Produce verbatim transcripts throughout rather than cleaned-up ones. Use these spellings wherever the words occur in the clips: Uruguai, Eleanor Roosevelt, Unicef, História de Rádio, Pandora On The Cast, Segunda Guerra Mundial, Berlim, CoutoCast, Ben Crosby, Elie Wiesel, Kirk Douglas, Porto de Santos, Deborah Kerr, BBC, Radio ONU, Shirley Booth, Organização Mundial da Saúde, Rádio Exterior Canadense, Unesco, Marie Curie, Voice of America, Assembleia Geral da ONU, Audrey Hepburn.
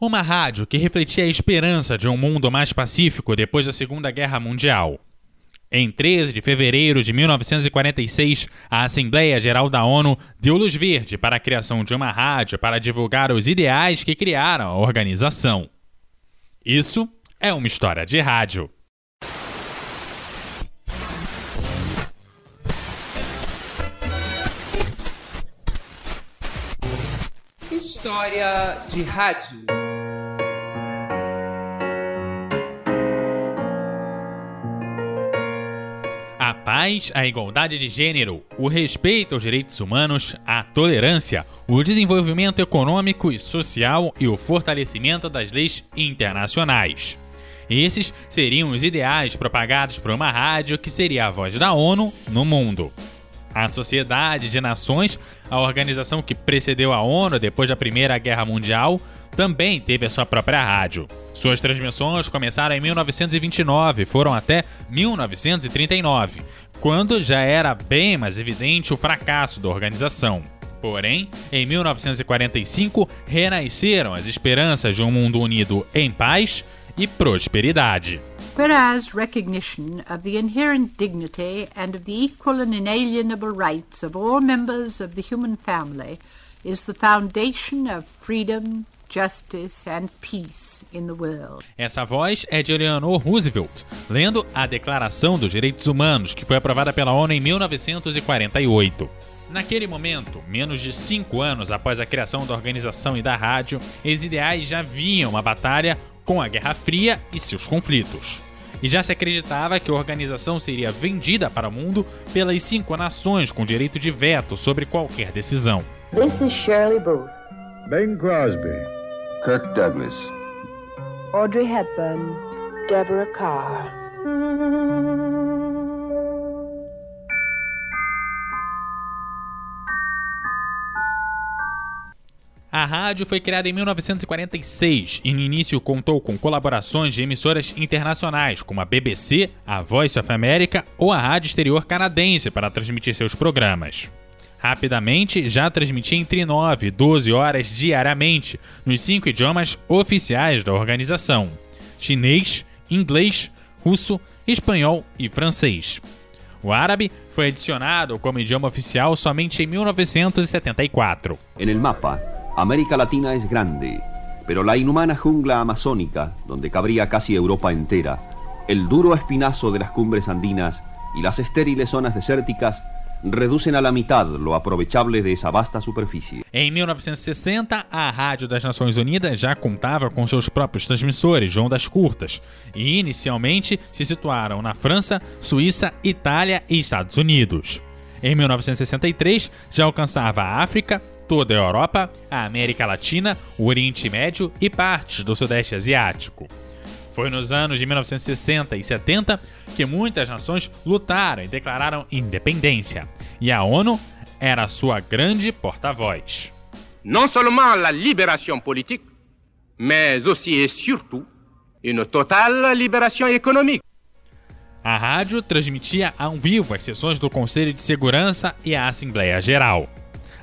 Uma rádio que refletia a esperança de um mundo mais pacífico depois da Segunda Guerra Mundial. Em treze de fevereiro de mil novecentos e quarenta e seis, a Assembleia Geral da ONU deu luz verde para a criação de uma rádio para divulgar os ideais que criaram a organização. Isso é uma história de rádio. História de rádio. A paz, a igualdade de gênero, o respeito aos direitos humanos, a tolerância, o desenvolvimento econômico e social e o fortalecimento das leis internacionais. Esses seriam os ideais propagados por uma rádio que seria a voz da ONU no mundo. A Sociedade de Nações, a organização que precedeu a ONU depois da Primeira Guerra Mundial, também teve a sua própria rádio. Suas transmissões começaram em mil novecentos e vinte e nove e foram até mil novecentos e trinta e nove, quando já era bem mais evidente o fracasso da organização. Porém, em mil novecentos e quarenta e cinco, renasceram as esperanças de um mundo unido em paz e prosperidade. Whereas recognition of the inherent dignity and of the equal and inalienable rights of all members of the human family is the foundation of freedom, justice and peace in the world. Essa voz é de Eleanor Roosevelt, lendo a Declaração dos Direitos Humanos, que foi aprovada pela ONU em mil novecentos e quarenta e oito. Naquele momento, menos de cinco anos após a criação da organização e da rádio, os ideais já vinham uma batalha com a Guerra Fria e seus conflitos. E já se acreditava que a organização seria vendida para o mundo pelas cinco nações com direito de veto sobre qualquer decisão. This is Shirley Booth. Ben Crosby. Kirk Douglas. Audrey Hepburn. Deborah Kerr. A rádio foi criada em mil novecentos e quarenta e seis e no início contou com colaborações de emissoras internacionais como a B B C, a Voice of America ou a Rádio Exterior Canadense para transmitir seus programas. Rapidamente, já transmitia entre nove e doze horas diariamente nos cinco idiomas oficiais da organização: chinês, inglês, russo, espanhol e francês. O árabe foi adicionado como idioma oficial somente em mil novecentos e setenta e quatro. En el mapa, América Latina es grande, pero la inhumana jungla amazónica, donde cabría casi Europa entera, el duro espinazo de las cumbres andinas y las estériles zonas desérticas reduzem à metade o aproveitável dessa vasta superfície. Em mil novecentos e sessenta, a Rádio das Nações Unidas já contava com seus próprios transmissores de ondas curtas e inicialmente se situaram na França, Suíça, Itália e Estados Unidos. Em mil novecentos e sessenta e três, já alcançava a África, toda a Europa, a América Latina, o Oriente Médio e partes do Sudeste Asiático. Foi nos anos de mil novecentos e sessenta e setenta que muitas nações lutaram e declararam independência, e a ONU era sua grande porta-voz. Não somente a liberação política, mas também e sobretudo uma total liberação econômica. A rádio transmitia ao vivo as sessões do Conselho de Segurança e a Assembleia Geral.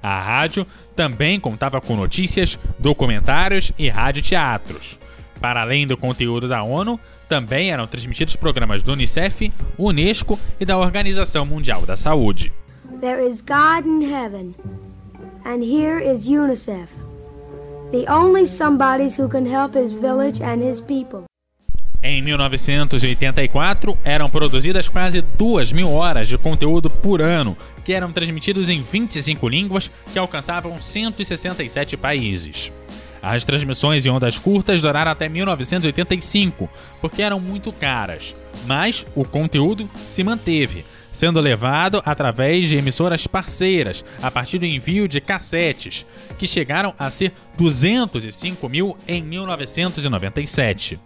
A rádio também contava com notícias, documentários e radioteatros. Para além do conteúdo da ONU, também eram transmitidos programas do Unicef, Unesco e da Organização Mundial da Saúde. There is God in heaven, and here is Unicef, the only somebodies who can help his village and his people. Em mil novecentos e oitenta e quatro, eram produzidas quase duas mil horas de conteúdo por ano, que eram transmitidos em vinte e cinco línguas que alcançavam cento e sessenta e sete países. As transmissões em ondas curtas duraram até mil novecentos e oitenta e cinco, porque eram muito caras, mas o conteúdo se manteve, sendo levado através de emissoras parceiras a partir do envio de cassetes, que chegaram a ser duzentos e cinco mil em mil novecentos e noventa e sete.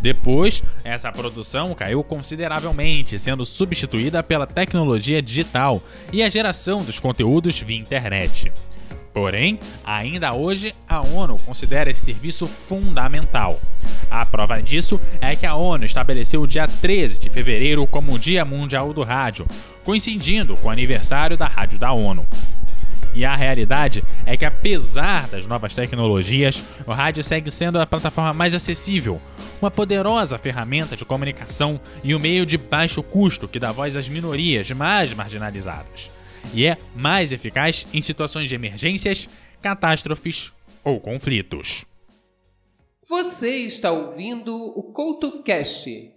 Depois, essa produção caiu consideravelmente, sendo substituída pela tecnologia digital e a geração dos conteúdos via internet. Porém, ainda hoje, a ONU considera esse serviço fundamental. A prova disso é que a ONU estabeleceu o dia treze de fevereiro como o Dia Mundial do Rádio, coincidindo com o aniversário da Rádio da ONU. E a realidade é que, apesar das novas tecnologias, o rádio segue sendo a plataforma mais acessível, uma poderosa ferramenta de comunicação e um meio de baixo custo que dá voz às minorias mais marginalizadas. E é mais eficaz em situações de emergências, catástrofes ou conflitos. Você está ouvindo o CoutoCast.